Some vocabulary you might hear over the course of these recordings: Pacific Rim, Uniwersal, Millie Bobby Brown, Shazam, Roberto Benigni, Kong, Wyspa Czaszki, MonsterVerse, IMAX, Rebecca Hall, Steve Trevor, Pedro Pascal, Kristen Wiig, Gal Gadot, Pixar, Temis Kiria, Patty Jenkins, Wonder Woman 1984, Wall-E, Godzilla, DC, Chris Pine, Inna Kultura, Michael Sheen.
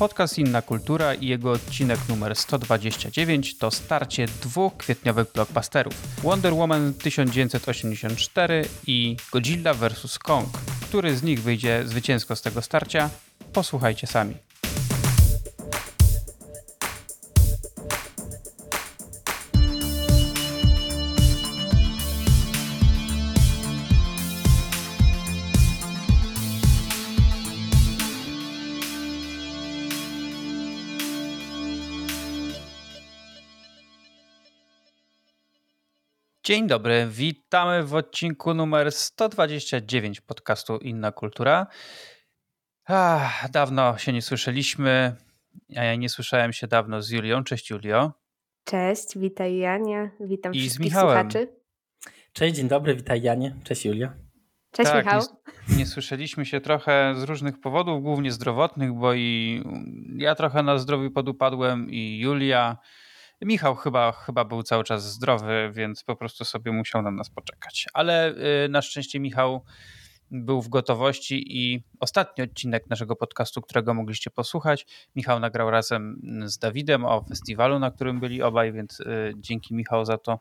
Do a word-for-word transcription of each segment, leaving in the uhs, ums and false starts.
Podcast Inna Kultura i jego odcinek numer sto dwadzieścia dziewięć to starcie dwóch kwietniowych blockbusterów: Wonder Woman tysiąc dziewięćset osiemdziesiąt cztery i Godzilla versus. Kong. Który z nich wyjdzie zwycięsko z tego starcia? Posłuchajcie sami. Dzień dobry, witamy w odcinku numer sto dwadzieścia dziewięć podcastu Inna Kultura. Ach, dawno się nie słyszeliśmy, a ja nie słyszałem się dawno z Julią. Cześć Julio. Cześć, witaj Janie, witam I wszystkich z Michałem. Słuchaczy. Cześć, dzień dobry, witaj Janie, cześć Julia. Cześć tak, Michał. Nie, nie słyszeliśmy się trochę z różnych powodów, głównie zdrowotnych, bo i ja trochę na zdrowiu podupadłem i Julia... Michał chyba, chyba był cały czas zdrowy, więc po prostu sobie musiał na nas poczekać. Ale na szczęście Michał był w gotowości i ostatni odcinek naszego podcastu, którego mogliście posłuchać, Michał nagrał razem z Dawidem o festiwalu, na którym byli obaj, więc dzięki Michał za to.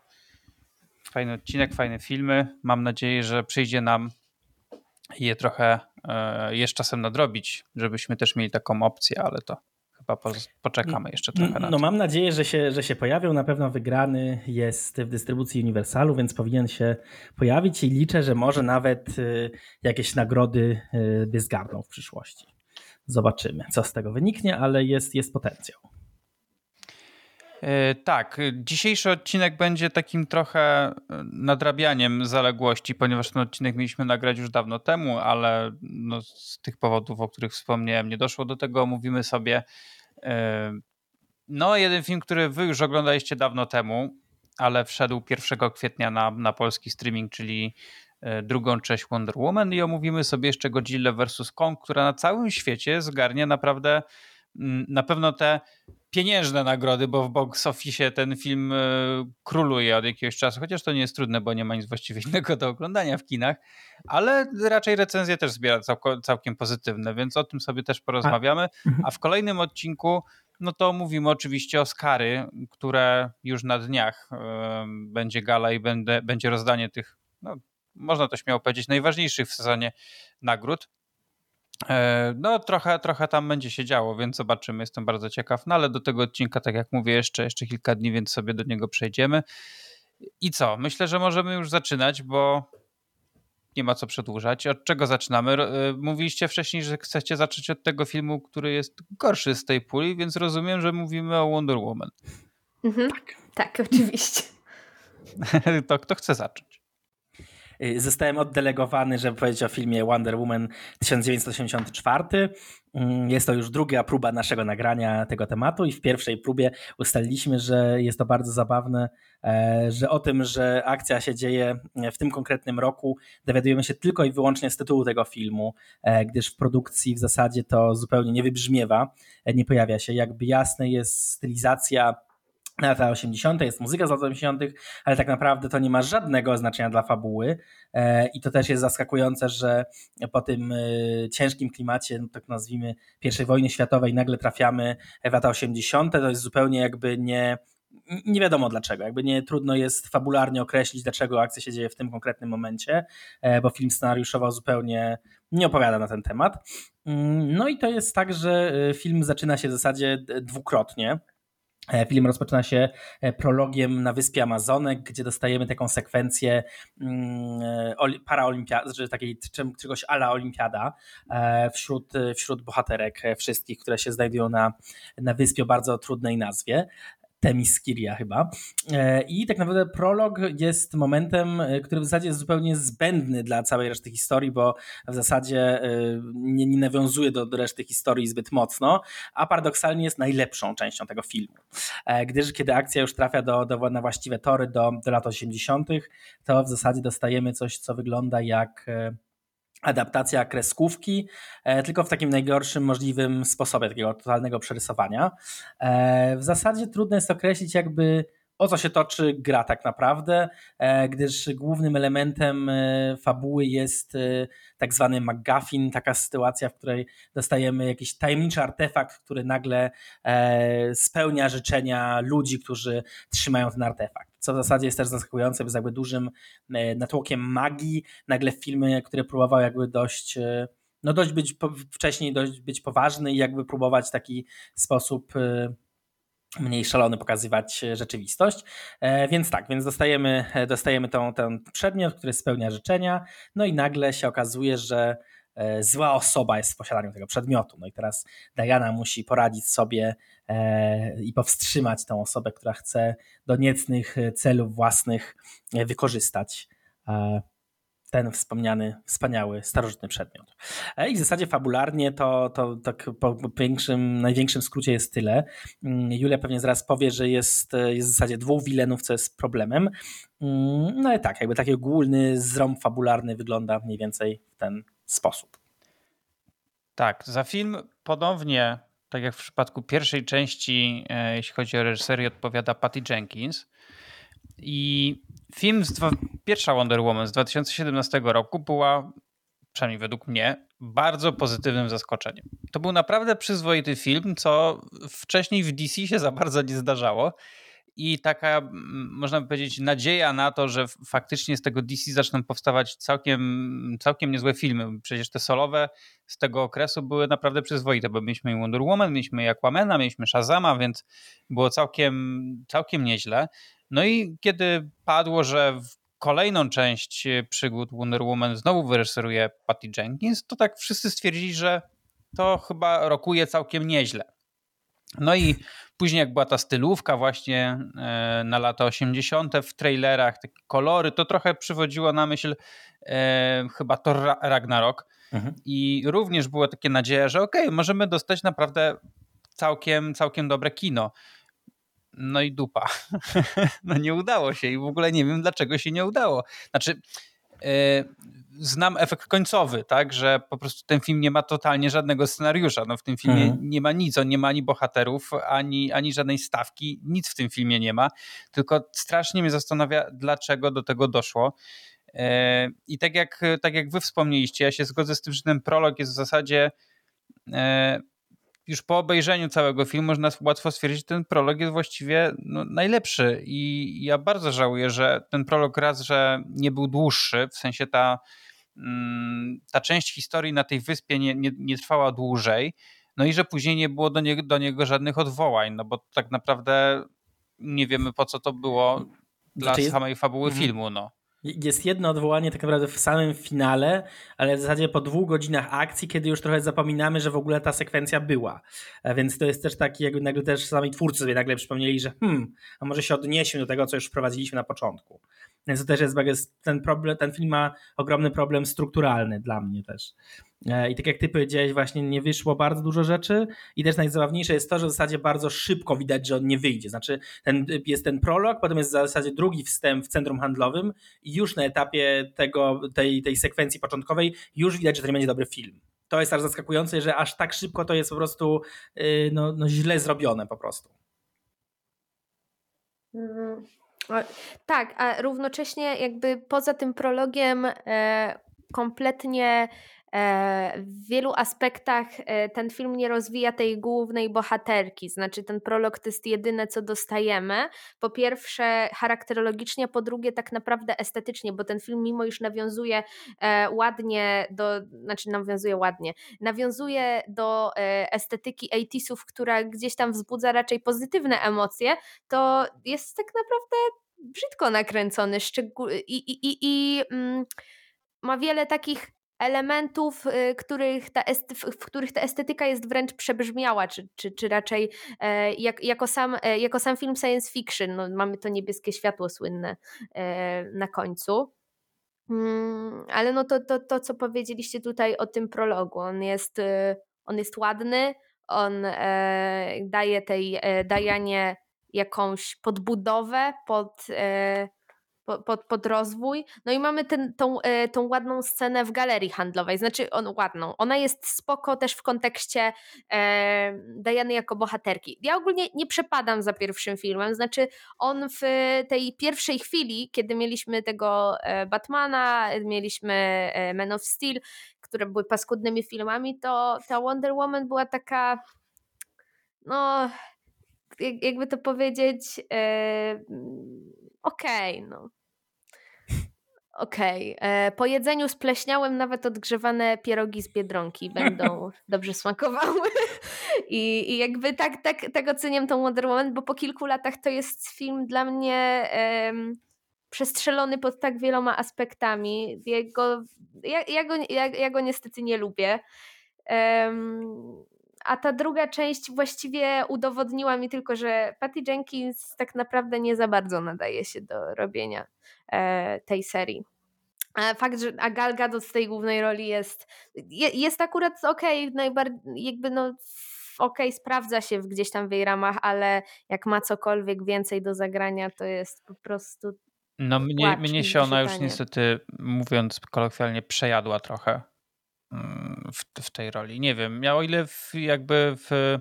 Fajny odcinek, fajne filmy. Mam nadzieję, że przyjdzie nam je trochę jeszcze czasem nadrobić, żebyśmy też mieli taką opcję, ale to poczekamy jeszcze trochę na to. No mam nadzieję, że się, że się pojawią. Na pewno wygrany jest w dystrybucji Uniwersalu, więc powinien się pojawić i liczę, że może nawet jakieś nagrody by zgarnął w przyszłości. Zobaczymy, co z tego wyniknie, ale jest, jest potencjał. Tak, dzisiejszy odcinek będzie takim trochę nadrabianiem zaległości, ponieważ ten odcinek mieliśmy nagrać już dawno temu, ale no z tych powodów, o których wspomniałem, nie doszło do tego. Mówimy sobie no jeden film, który wy już oglądaliście dawno temu, ale wszedł pierwszego kwietnia na, na polski streaming, czyli drugą część Wonder Woman, i omówimy sobie jeszcze Godzilla versus. Kong, która na całym świecie zgarnia naprawdę na pewno te pieniężne nagrody, bo w box office ten film króluje od jakiegoś czasu, chociaż to nie jest trudne, bo nie ma nic właściwie innego do oglądania w kinach, ale raczej recenzje też zbiera całkiem pozytywne, więc o tym sobie też porozmawiamy, a w kolejnym odcinku no to mówimy oczywiście Oscary, które już na dniach będzie gala i będzie, będzie rozdanie tych, no, można to śmiało powiedzieć, najważniejszych w sezonie nagród. No trochę, trochę tam będzie się działo, więc zobaczymy, jestem bardzo ciekaw, no ale do tego odcinka, tak jak mówię, jeszcze, jeszcze kilka dni, więc sobie do niego przejdziemy. I co? Myślę, że możemy już zaczynać, bo nie ma co przedłużać. Od czego zaczynamy? Mówiliście wcześniej, że chcecie zacząć od tego filmu, który jest gorszy z tej puli, więc rozumiem, że mówimy o Wonder Woman. Mhm, tak. tak, oczywiście. To kto chce zacząć? Zostałem oddelegowany, żeby powiedzieć o filmie Wonder Woman tysiąc dziewięćset osiemdziesiąt cztery. Jest to już druga próba naszego nagrania tego tematu i w pierwszej próbie ustaliliśmy, że jest to bardzo zabawne, że o tym, że akcja się dzieje w tym konkretnym roku, dowiadujemy się tylko i wyłącznie z tytułu tego filmu, gdyż w produkcji w zasadzie to zupełnie nie wybrzmiewa, nie pojawia się. Jakby jasne jest stylizacja na lata osiemdziesiąte, jest muzyka z lat osiemdziesiątych, ale tak naprawdę to nie ma żadnego znaczenia dla fabuły i to też jest zaskakujące, że po tym ciężkim klimacie, tak nazwijmy, pierwszej wojny światowej nagle trafiamy w lata osiemdziesiąte, to jest zupełnie jakby nie... Nie wiadomo dlaczego, jakby nie trudno jest fabularnie określić, dlaczego akcja się dzieje w tym konkretnym momencie, bo film scenariuszowo zupełnie nie opowiada na ten temat. No i to jest tak, że film zaczyna się w zasadzie dwukrotnie. Film rozpoczyna się prologiem na wyspie Amazonek, gdzie dostajemy taką sekwencję paraolimpiady, czy takiej czegoś ala olimpiada wśród, wśród bohaterek wszystkich, które się znajdują na, na wyspie o bardzo trudnej nazwie. Temis Kiria chyba. I tak naprawdę prolog jest momentem, który w zasadzie jest zupełnie zbędny dla całej reszty historii, bo w zasadzie nie, nie nawiązuje do, do reszty historii zbyt mocno, a paradoksalnie jest najlepszą częścią tego filmu. Gdyż kiedy akcja już trafia do, do, na właściwe tory do, do lat osiemdziesiątych, to w zasadzie dostajemy coś, co wygląda jak... adaptacja kreskówki, tylko w takim najgorszym możliwym sposobie takiego totalnego przerysowania. W zasadzie trudno jest określić jakby o co się toczy gra tak naprawdę, gdyż głównym elementem fabuły jest tak zwany MacGuffin, taka sytuacja, w której dostajemy jakiś tajemniczy artefakt, który nagle spełnia życzenia ludzi, którzy trzymają ten artefakt. Co w zasadzie jest też zaskakujące, bo z jakby dużym natłokiem magii nagle filmy, które próbowały jakby dość... no dość być wcześniej dość być poważny i jakby próbować w taki sposób mniej szalony pokazywać rzeczywistość. Więc tak, więc dostajemy, dostajemy tą, ten przedmiot, który spełnia życzenia, no i nagle się okazuje, że zła osoba jest w posiadaniu tego przedmiotu. No i teraz Diana musi poradzić sobie i powstrzymać tą osobę, która chce do niecnych celów własnych wykorzystać ten wspomniany, wspaniały, starożytny przedmiot. I w zasadzie fabularnie to, to, to po większym, największym skrócie jest tyle. Julia pewnie zaraz powie, że jest, jest w zasadzie dwóch wilenów, co jest problemem. No i tak, jakby taki ogólny zrąb fabularny wygląda mniej więcej w ten sposób. Tak, za film ponownie, tak jak w przypadku pierwszej części, jeśli chodzi o reżyserię, odpowiada Patty Jenkins. I film, z dwa, pierwsza Wonder Woman z dwa tysiące siedemnastego roku była, przynajmniej według mnie, bardzo pozytywnym zaskoczeniem. To był naprawdę przyzwoity film, co wcześniej w D C się za bardzo nie zdarzało. I taka, można by powiedzieć, nadzieja na to, że faktycznie z tego D C zaczną powstawać całkiem, całkiem niezłe filmy. Przecież te solowe z tego okresu były naprawdę przyzwoite, bo mieliśmy i Wonder Woman, mieliśmy i Aquamana, mieliśmy Shazama, więc było całkiem, całkiem nieźle. No i kiedy padło, że kolejną część przygód Wonder Woman znowu wyreżyseruje Patty Jenkins, to tak wszyscy stwierdzili, że to chyba rokuje całkiem nieźle. No i później jak była ta stylówka właśnie na lata osiemdziesiąte w trailerach, takie kolory, to trochę przywodziło na myśl e, chyba Thor Ragnarok. Mhm. I również było takie nadzieje, że okej, okay, możemy dostać naprawdę całkiem, całkiem dobre kino. No i dupa. No nie udało się i w ogóle nie wiem, dlaczego się nie udało. Znaczy, yy, znam efekt końcowy, tak, że po prostu ten film nie ma totalnie żadnego scenariusza. No w tym filmie mhm. nie ma nic, on nie ma ani bohaterów, ani, ani żadnej stawki, nic w tym filmie nie ma. Tylko strasznie mnie zastanawia, dlaczego do tego doszło. Yy, I tak jak, tak jak wy wspomnieliście, ja się zgodzę z tym, że ten prolog jest w zasadzie... Yy, już po obejrzeniu całego filmu można łatwo stwierdzić, że ten prolog jest właściwie no, najlepszy i ja bardzo żałuję, że ten prolog raz, że nie był dłuższy, w sensie ta, ta część historii na tej wyspie nie, nie, nie trwała dłużej, no i że później nie było do niego, do niego żadnych odwołań, no bo tak naprawdę nie wiemy po co to było dla znaczy jest... samej fabuły mhm. filmu, no. Jest jedno odwołanie tak naprawdę w samym finale, ale w zasadzie po dwóch godzinach akcji, kiedy już trochę zapominamy, że w ogóle ta sekwencja była. Więc to jest też taki, jakby nagle też sami twórcy sobie nagle przypomnieli, że hmm, a może się odnieśmy do tego, co już wprowadziliśmy na początku. Więc to też jest, ten, problem, ten film ma ogromny problem strukturalny dla mnie też. I tak jak ty powiedziałeś, właśnie nie wyszło bardzo dużo rzeczy i też najzabawniejsze jest to, że w zasadzie bardzo szybko widać, że on nie wyjdzie. Znaczy ten, jest ten prolog, potem jest w zasadzie drugi wstęp w centrum handlowym i już na etapie tego, tej, tej sekwencji początkowej już widać, że to nie będzie dobry film. To jest aż zaskakujące, że aż tak szybko to jest po prostu no, no źle zrobione po prostu. Mm, o, tak, a równocześnie jakby poza tym prologiem e, kompletnie w wielu aspektach ten film nie rozwija tej głównej bohaterki, znaczy ten prolog to jest jedyne co dostajemy, po pierwsze charakterologicznie, po drugie tak naprawdę estetycznie, bo ten film mimo iż nawiązuje ładnie do, znaczy nawiązuje ładnie, nawiązuje do estetyki osiemdziesiątych, która gdzieś tam wzbudza raczej pozytywne emocje, to jest tak naprawdę brzydko nakręcony szczegół- i, i, i, i mm, ma wiele takich elementów, których ta est- w których ta estetyka jest wręcz przebrzmiała, czy, czy, czy raczej e, jak, jako, sam, e, jako sam film science fiction. No, mamy to niebieskie światło słynne e, na końcu. Mm, ale no to, to, to, co powiedzieliście tutaj o tym prologu, on jest, e, on jest ładny, on e, daje tej e, Dianie jakąś podbudowę pod... E, pod, pod rozwój. No i mamy ten, tą, tą ładną scenę w galerii handlowej, znaczy on, ładną. Ona jest spoko też w kontekście e, Diany jako bohaterki. Ja ogólnie nie przepadam za pierwszym filmem, znaczy on w tej pierwszej chwili, kiedy mieliśmy tego Batmana, mieliśmy Man of Steel, które były paskudnymi filmami, to ta Wonder Woman była taka, no jakby to powiedzieć, yy, okej, okay, no. Okej. Okay. Po jedzeniu spleśniałem nawet odgrzewane pierogi z Biedronki. Będą dobrze smakowały. I, i jakby tak, tak, tak oceniam tą Wonder Woman, bo po kilku latach to jest film dla mnie... Yy, przestrzelony pod tak wieloma aspektami. Ja go, ja, ja go, ja, ja go niestety nie lubię. Um, a ta druga część właściwie udowodniła mi tylko, że Patty Jenkins tak naprawdę nie za bardzo nadaje się do robienia e, tej serii. A fakt, że a Gal Gadot z tej głównej roli jest je, jest akurat okej, okay, najbardziej jakby no okej, okay, sprawdza się gdzieś tam w jej ramach, ale jak ma cokolwiek więcej do zagrania, to jest po prostu No mnie, Płaczki, mnie się ona już niestety, mówiąc kolokwialnie, przejadła trochę w, w tej roli. Nie wiem, ja o ile w, jakby w,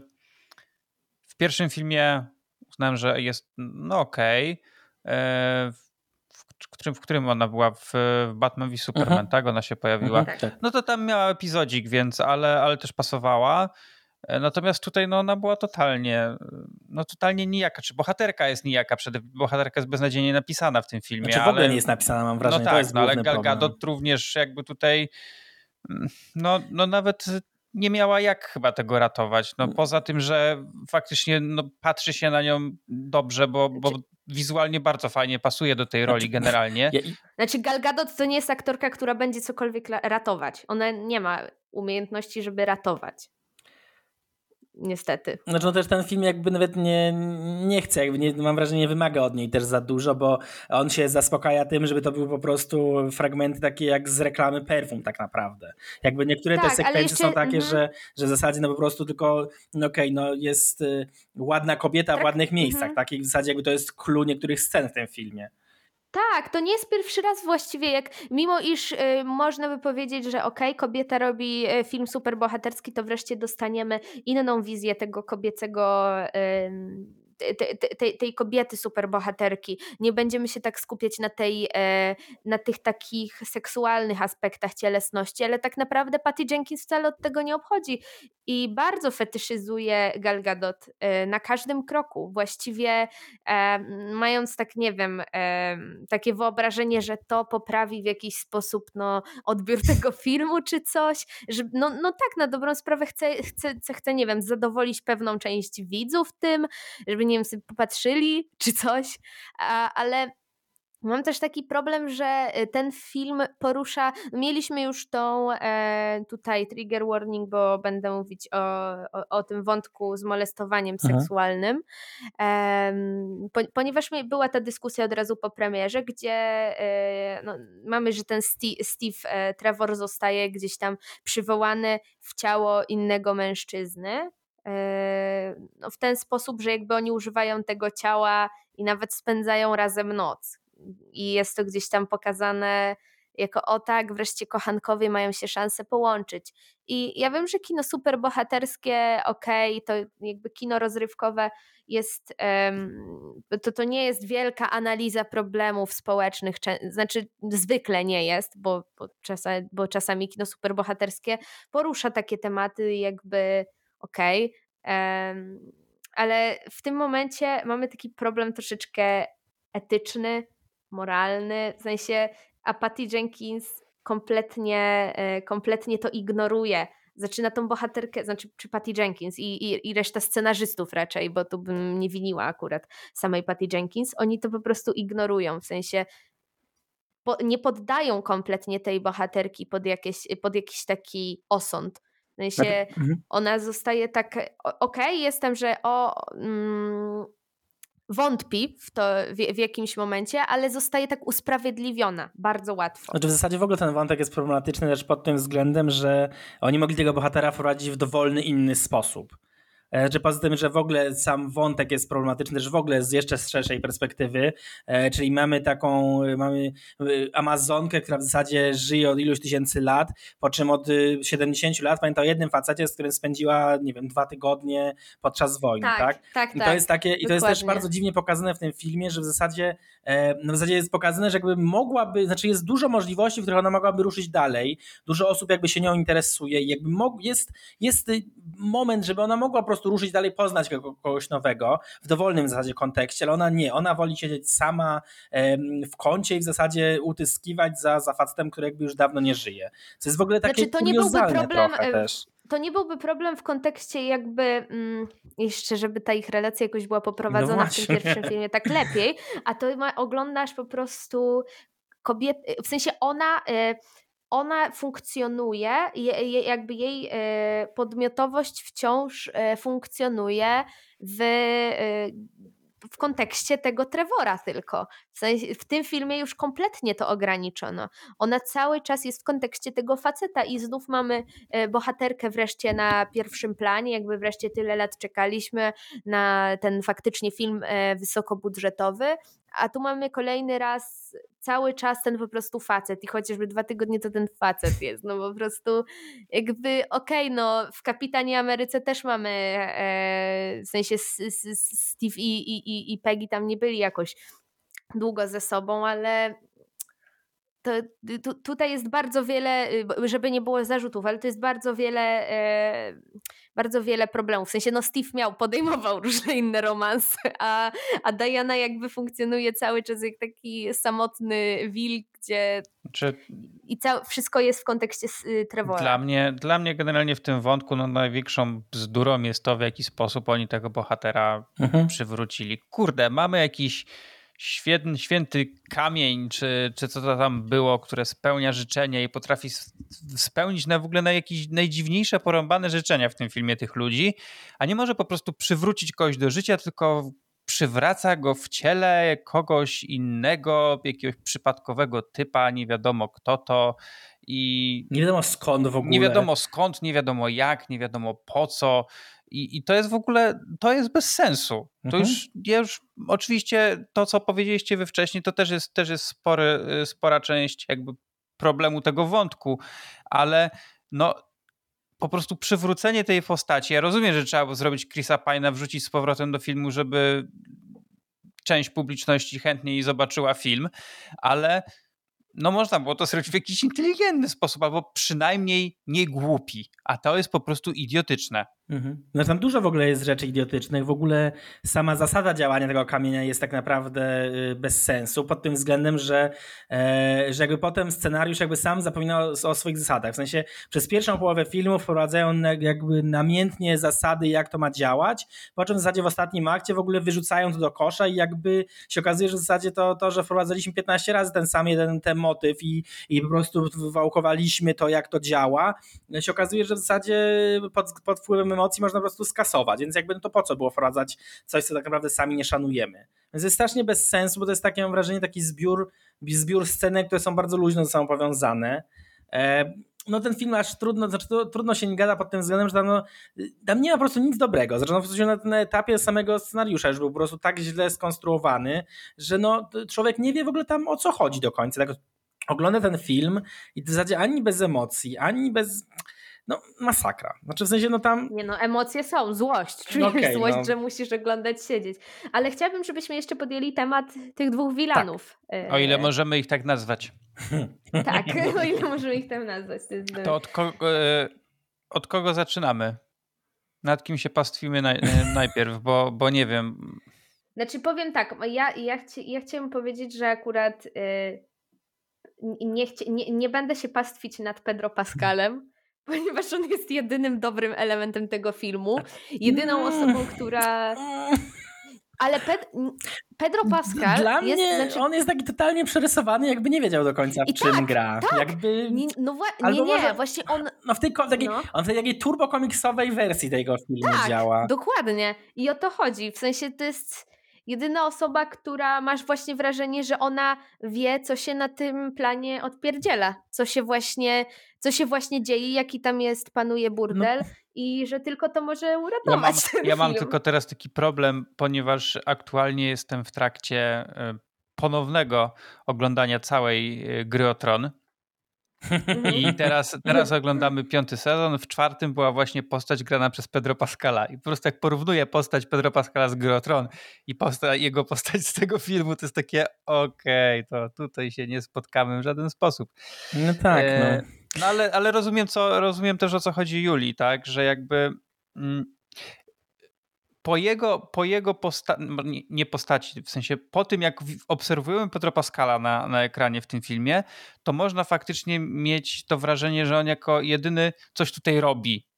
w pierwszym filmie uznałem, że jest no okej, okay, w, którym, w którym ona była w, w Batman v Superman, uh-huh. tak? Ona się pojawiła. Uh-huh, tak. No to tam miała epizodzik, więc, ale, ale też pasowała. Natomiast tutaj no, ona była totalnie no, totalnie nijaka, czy bohaterka jest nijaka, bohaterka jest beznadziejnie napisana w tym filmie. Znaczy w ogóle ale... nie jest napisana, mam wrażenie, no tak, to jest no, ale Gal Gadot również jakby tutaj no, no nawet nie miała jak chyba tego ratować, no poza tym, że faktycznie no, patrzy się na nią dobrze, bo, bo wizualnie bardzo fajnie pasuje do tej roli generalnie. Znaczy Gal Gadot to nie jest aktorka, która będzie cokolwiek ratować, ona nie ma umiejętności, żeby ratować. Niestety. Znaczy no też ten film jakby nawet nie, nie chce, jakby nie, mam wrażenie nie wymaga od niej też za dużo, bo on się zaspokaja tym, żeby to były po prostu fragmenty takie jak z reklamy perfum tak naprawdę. Jakby niektóre tak, te sekwencje jeszcze, są takie, mm-hmm. że, że w zasadzie no po prostu tylko no okej, okay, no jest y, ładna kobieta tak? w ładnych miejscach. Mm-hmm. Tak? I w zasadzie jakby to jest clue niektórych scen w tym filmie. Tak, to nie jest pierwszy raz właściwie, jak mimo iż y, można by powiedzieć, że okej, okay, kobieta robi film superbohaterski, to wreszcie dostaniemy inną wizję tego kobiecego, y, te, te, tej kobiety superbohaterki. Nie będziemy się tak skupiać na, tej, y, na tych takich seksualnych aspektach cielesności, ale tak naprawdę Patty Jenkins wcale od tego nie obchodzi i bardzo fetyszyzuje Gal Gadot y, na każdym kroku. Właściwie y, mając tak, nie wiem, y, takie wyobrażenie, że to poprawi w jakiś sposób no, odbiór tego filmu czy coś. Że, no, no tak, na dobrą sprawę chce, chce, chce, nie wiem, zadowolić pewną część widzów tym, żeby, nie wiem, sobie popatrzyli czy coś, a, ale... Mam też taki problem, że ten film porusza, mieliśmy już tą e, tutaj trigger warning, bo będę mówić o, o, o tym wątku z molestowaniem Aha. seksualnym, e, po, ponieważ była ta dyskusja od razu po premierze, gdzie e, no, mamy, że ten Steve, Steve e, Trevor zostaje gdzieś tam przywołany w ciało innego mężczyzny. No w ten sposób, że jakby oni używają tego ciała i nawet spędzają razem noc i jest to gdzieś tam pokazane jako o tak, wreszcie kochankowie mają się szansę połączyć i ja wiem, że kino superbohaterskie okej, okay, to jakby kino rozrywkowe jest um, to, to nie jest wielka analiza problemów społecznych, znaczy zwykle nie jest, bo, bo, czasami, bo czasami kino superbohaterskie porusza takie tematy jakby okej, okay. um, ale w tym momencie mamy taki problem troszeczkę etyczny, moralny, w sensie a Patty Jenkins kompletnie, kompletnie to ignoruje. Zaczyna tą bohaterkę, znaczy czy Patty Jenkins i, i, i reszta scenarzystów raczej, bo tu bym nie winiła akurat samej Patty Jenkins, oni to po prostu ignorują, w sensie po, nie poddają kompletnie tej bohaterki pod, jakieś, pod jakiś taki osąd. W sensie ona zostaje tak, okej, okay, jestem, że o mm, wątpi w to w, w jakimś momencie, ale zostaje tak usprawiedliwiona bardzo łatwo. Znaczy w zasadzie w ogóle ten wątek jest problematyczny też pod tym względem, że oni mogli tego bohatera wprowadzić w dowolny inny sposób. Czy poza tym, że w ogóle sam wątek jest problematyczny, że w ogóle z jeszcze szerszej perspektywy, czyli mamy taką mamy Amazonkę, która w zasadzie żyje od iluś tysięcy lat, po czym od siedemdziesięciu lat pamięta o jednym facecie, z którym spędziła, nie wiem, dwa tygodnie podczas wojny. Tak, tak, tak. I to, tak, jest, takie, i to jest też bardzo dziwnie pokazane w tym filmie, że w zasadzie, no w zasadzie jest pokazane, że jakby mogłaby, znaczy jest dużo możliwości, w których ona mogłaby ruszyć dalej, dużo osób jakby się nią interesuje i jakby jest, jest moment, żeby ona mogła po prostu ruszyć dalej, poznać kogoś nowego w dowolnym w zasadzie kontekście, ale ona nie, ona woli siedzieć sama w kącie i w zasadzie utyskiwać za, za facetem, który jakby już dawno nie żyje. Co jest w ogóle takie znaczy, to nie byłby problem trochę też. To nie byłby problem w kontekście jakby mm, jeszcze, żeby ta ich relacja jakoś była poprowadzona no w tym pierwszym filmie tak lepiej, a to ma, oglądasz po prostu kobiet, w sensie ona y, ona funkcjonuje, je, je, jakby jej y, podmiotowość wciąż y, funkcjonuje w y, w kontekście tego Trevora tylko. W sensie, w tym filmie już kompletnie to ograniczono. Ona cały czas jest w kontekście tego faceta i znów mamy bohaterkę wreszcie na pierwszym planie, jakby wreszcie tyle lat czekaliśmy na ten faktycznie film wysokobudżetowy, a tu mamy kolejny raz cały czas ten po prostu facet i chociażby dwa tygodnie to ten facet jest, no po prostu jakby okej, okay, no w Kapitanie Ameryce też mamy e, w sensie Steve i, i, i Peggy tam nie byli jakoś długo ze sobą, ale to, tu, tutaj jest bardzo wiele, żeby nie było zarzutów, ale to jest bardzo wiele e, bardzo wiele problemów, w sensie no Steve miał, podejmował różne inne romanse, a, a Diana jakby funkcjonuje cały czas jak taki samotny wilk, gdzie znaczy, i całe, wszystko jest w kontekście Trevora. Dla mnie, dla mnie generalnie w tym wątku no, największą bzdurą jest to, w jaki sposób oni tego bohatera mhm. przywrócili. Kurde, mamy jakiś Święty, święty kamień, czy, czy co to tam było, które spełnia życzenia i potrafi spełnić na w ogóle na jakieś najdziwniejsze, porąbane życzenia w tym filmie tych ludzi, a nie może po prostu przywrócić kogoś do życia, tylko przywraca go w ciele kogoś innego, jakiegoś przypadkowego typa, nie wiadomo kto to i nie wiadomo skąd w ogóle. Nie wiadomo skąd, nie wiadomo jak, nie wiadomo po co. I, I to jest w ogóle, to jest bez sensu. To mhm. już, ja już, oczywiście to, co powiedzieliście wy wcześniej, to też jest, też jest spory, spora część jakby problemu tego wątku, ale no po prostu przywrócenie tej postaci, ja rozumiem, że trzeba było zrobić Chrisa Pine'a, wrzucić z powrotem do filmu, żeby część publiczności chętniej zobaczyła film, ale no można było to zrobić w jakiś inteligentny sposób, albo przynajmniej nie głupi, a to jest po prostu idiotyczne. Mhm. No tam dużo w ogóle jest rzeczy idiotycznych, w ogóle sama zasada działania tego kamienia jest tak naprawdę bez sensu pod tym względem, że, e, że jakby potem scenariusz jakby sam zapomina o, o swoich zasadach, w sensie przez pierwszą połowę filmu wprowadzają jakby namiętnie zasady, jak to ma działać, po czym w zasadzie w ostatnim akcie w ogóle wyrzucają to do kosza i jakby się okazuje, że w zasadzie to, to że wprowadzaliśmy piętnaście razy ten sam jeden ten motyw i, i po prostu wywałkowaliśmy to, jak to działa, się okazuje, że w zasadzie pod, pod wpływem emocji można po prostu skasować, więc jakby no to po co było wprowadzać coś, co tak naprawdę sami nie szanujemy. Więc jest strasznie bez sensu, bo to jest takie, mam wrażenie, taki zbiór, zbiór scenek, które są bardzo luźno ze sobą powiązane. E- No ten film aż trudno, znaczy trudno się nie gada pod tym względem, że tam, no, tam nie ma po prostu nic dobrego. Zresztą po prostu na, na etapie samego scenariusza już był po prostu tak źle skonstruowany, że no, człowiek nie wie w ogóle tam o co chodzi do końca. Tak ogląda ten film i w zasadzie ani bez emocji, ani bez... No masakra. Znaczy w sensie no tam... Nie no, emocje są, złość. Czujesz okay, złość, no. że musisz oglądać, siedzieć. Ale chciałabym, żebyśmy jeszcze podjęli temat tych dwóch wilanów. Tak. O ile możemy ich tak nazwać. Tak, o ile możemy ich tam nazwać. To, jest... to od, ko- od kogo zaczynamy? Nad kim się pastwimy naj- najpierw? Bo, bo nie wiem. Znaczy powiem tak, ja, ja, chci- ja chciałam powiedzieć, że akurat y- nie, chci- nie, nie będę się pastwić nad Pedro Pascalem, ponieważ on jest jedynym dobrym elementem tego filmu. Jedyną osobą, która... Ale Ped- Pedro Pascal... Dla jest, mnie znaczy... on jest taki totalnie przerysowany, jakby nie wiedział do końca, w I czym tak, gra. Tak. Jakby... Nie, no wła- nie, nie, może... właśnie on... No w tej takiej, no. On w tej takiej turbokomiksowej wersji tego filmu tak, działa. Tak, dokładnie. I o to chodzi. W sensie to jest... jedyna osoba, która masz właśnie wrażenie, że ona wie, co się na tym planie odpierdziela, co się właśnie, co się właśnie dzieje, jaki tam jest, panuje burdel, no. I że tylko to może uratować ja mam, ten Ja film. Mam tylko teraz taki problem, ponieważ aktualnie jestem w trakcie ponownego oglądania całej Gry o Tron. I teraz, teraz oglądamy piąty sezon. W czwartym była właśnie postać grana przez Pedro Pascala. I po prostu jak porównuję postać Pedro Pascala z Gry o Tron i posta- jego postać z tego filmu, to jest takie okej, okay, to tutaj się nie spotkamy w żaden sposób. No tak. E, no. no ale, ale rozumiem, co, rozumiem też o co chodzi Julii, tak? Że jakby mm, po jego, po jego postaci, nie, nie postaci, w sensie po tym jak obserwujemy Pedro Pascala na, na ekranie w tym filmie, to można faktycznie mieć to wrażenie, że on jako jedyny coś tutaj robi.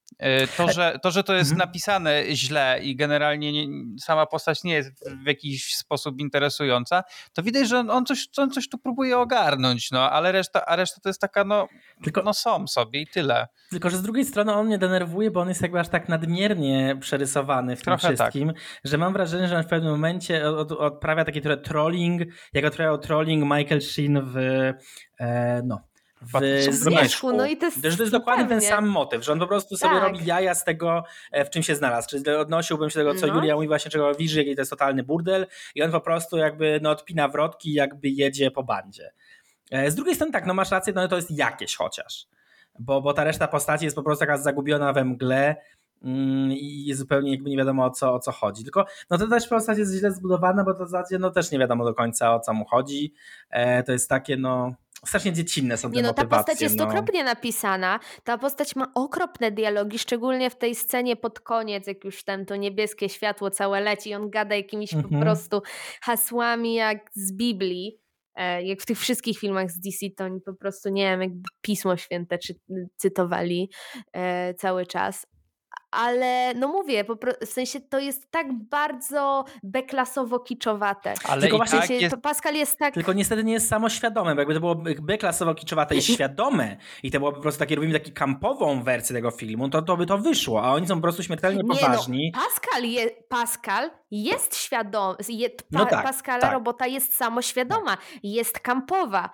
To, że to, że to jest mhm. napisane źle i generalnie nie, sama postać nie jest w jakiś sposób interesująca, to widać, że on coś, on coś tu próbuje ogarnąć, no, ale reszta, a reszta to jest taka, no, tylko, no są sobie i tyle. Tylko, że z drugiej strony on mnie denerwuje, bo on jest jakby aż tak nadmiernie przerysowany w tym Trochę wszystkim, tak. że mam wrażenie, że on w pewnym momencie od, odprawia taki trochę trolling, jak odprawiał trolling Michael Sheen w e, no. W, w Zmierzchu, no i to jest, to jest dokładnie ten sam motyw, że on po prostu tak. sobie robi jaja z tego, w czym się znalazł. Czyli odnosiłbym się do tego, co no. Julia mówi właśnie, czego widzisz, jaki to jest totalny burdel i on po prostu jakby no, odpina wrotki i jakby jedzie po bandzie. Z drugiej strony tak, no masz rację, no to jest jakieś chociaż, bo, bo ta reszta postaci jest po prostu taka zagubiona we mgle i zupełnie jakby nie wiadomo o co, o co chodzi, tylko no to też postać jest źle zbudowana, bo to w zasadzie no też nie wiadomo do końca o co mu chodzi, e, to jest takie no strasznie dziecinne są te motywacje. Nie, no ta postać jest no. okropnie napisana, ta postać ma okropne dialogi, szczególnie w tej scenie pod koniec, jak już tam to niebieskie światło całe leci i on gada jakimiś mhm. po prostu hasłami jak z Biblii. Jak w tych wszystkich filmach z D C, to oni po prostu, nie wiem, jakby Pismo Święte czy, cytowali e, cały czas. Ale no mówię, w sensie to jest tak bardzo beklasowo kiczowate. Ale tylko właśnie tak jest, Pascal jest tak... Tylko niestety nie jest samoświadome, bo jakby to było beklasowo kiczowate i świadome i to było po prostu takie, robimy taką kampową wersję tego filmu, to, to by to wyszło, a oni są po prostu śmiertelnie poważni. No, Pascal, je, Pascal jest świadomy, je, pa, no tak, Pascala tak. robota jest samoświadoma, jest kampowa.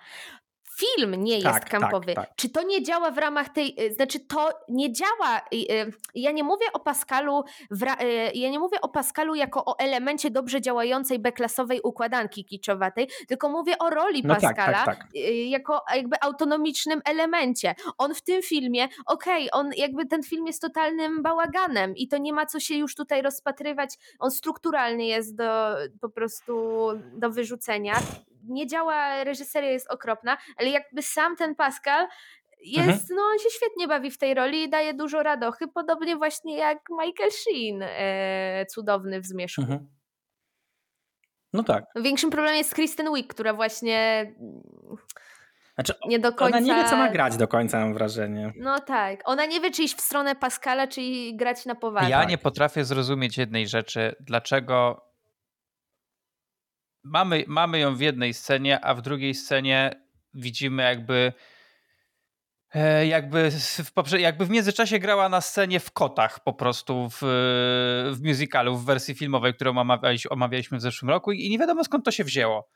Film nie jest tak, kampowy. Tak, tak. Czy to nie działa w ramach tej... Znaczy to nie działa... Ja nie mówię o Pascalu ra... ja nie mówię o Pascalu jako o elemencie dobrze działającej beklasowej układanki kiczowatej, tylko mówię o roli no Pascala tak, tak, tak. jako jakby autonomicznym elemencie. On w tym filmie, okej, okay, on jakby ten film jest totalnym bałaganem i to nie ma co się już tutaj rozpatrywać. On strukturalnie jest do, po prostu do wyrzucenia. Nie działa, reżyseria jest okropna, ale jakby sam ten Pascal jest, mhm. no on się świetnie bawi w tej roli i daje dużo radochy, podobnie właśnie jak Michael Sheen, e, cudowny w Zmierzchu. Mhm. No tak. Większym problemem jest Kristen Wiig, która właśnie znaczy, nie do końca... Ona nie wie, co ma grać do końca, mam wrażenie. No tak. Ona nie wie, czy iść w stronę Pascala, czy grać na poważnie. Ja tak. nie potrafię zrozumieć jednej rzeczy, dlaczego... Mamy, mamy ją w jednej scenie, a w drugiej scenie widzimy jakby jakby w, poprze- jakby w międzyczasie grała na scenie w Kotach po prostu w, w musicalu, w wersji filmowej, którą omawialiśmy, omawialiśmy w zeszłym roku i nie wiadomo skąd to się wzięło.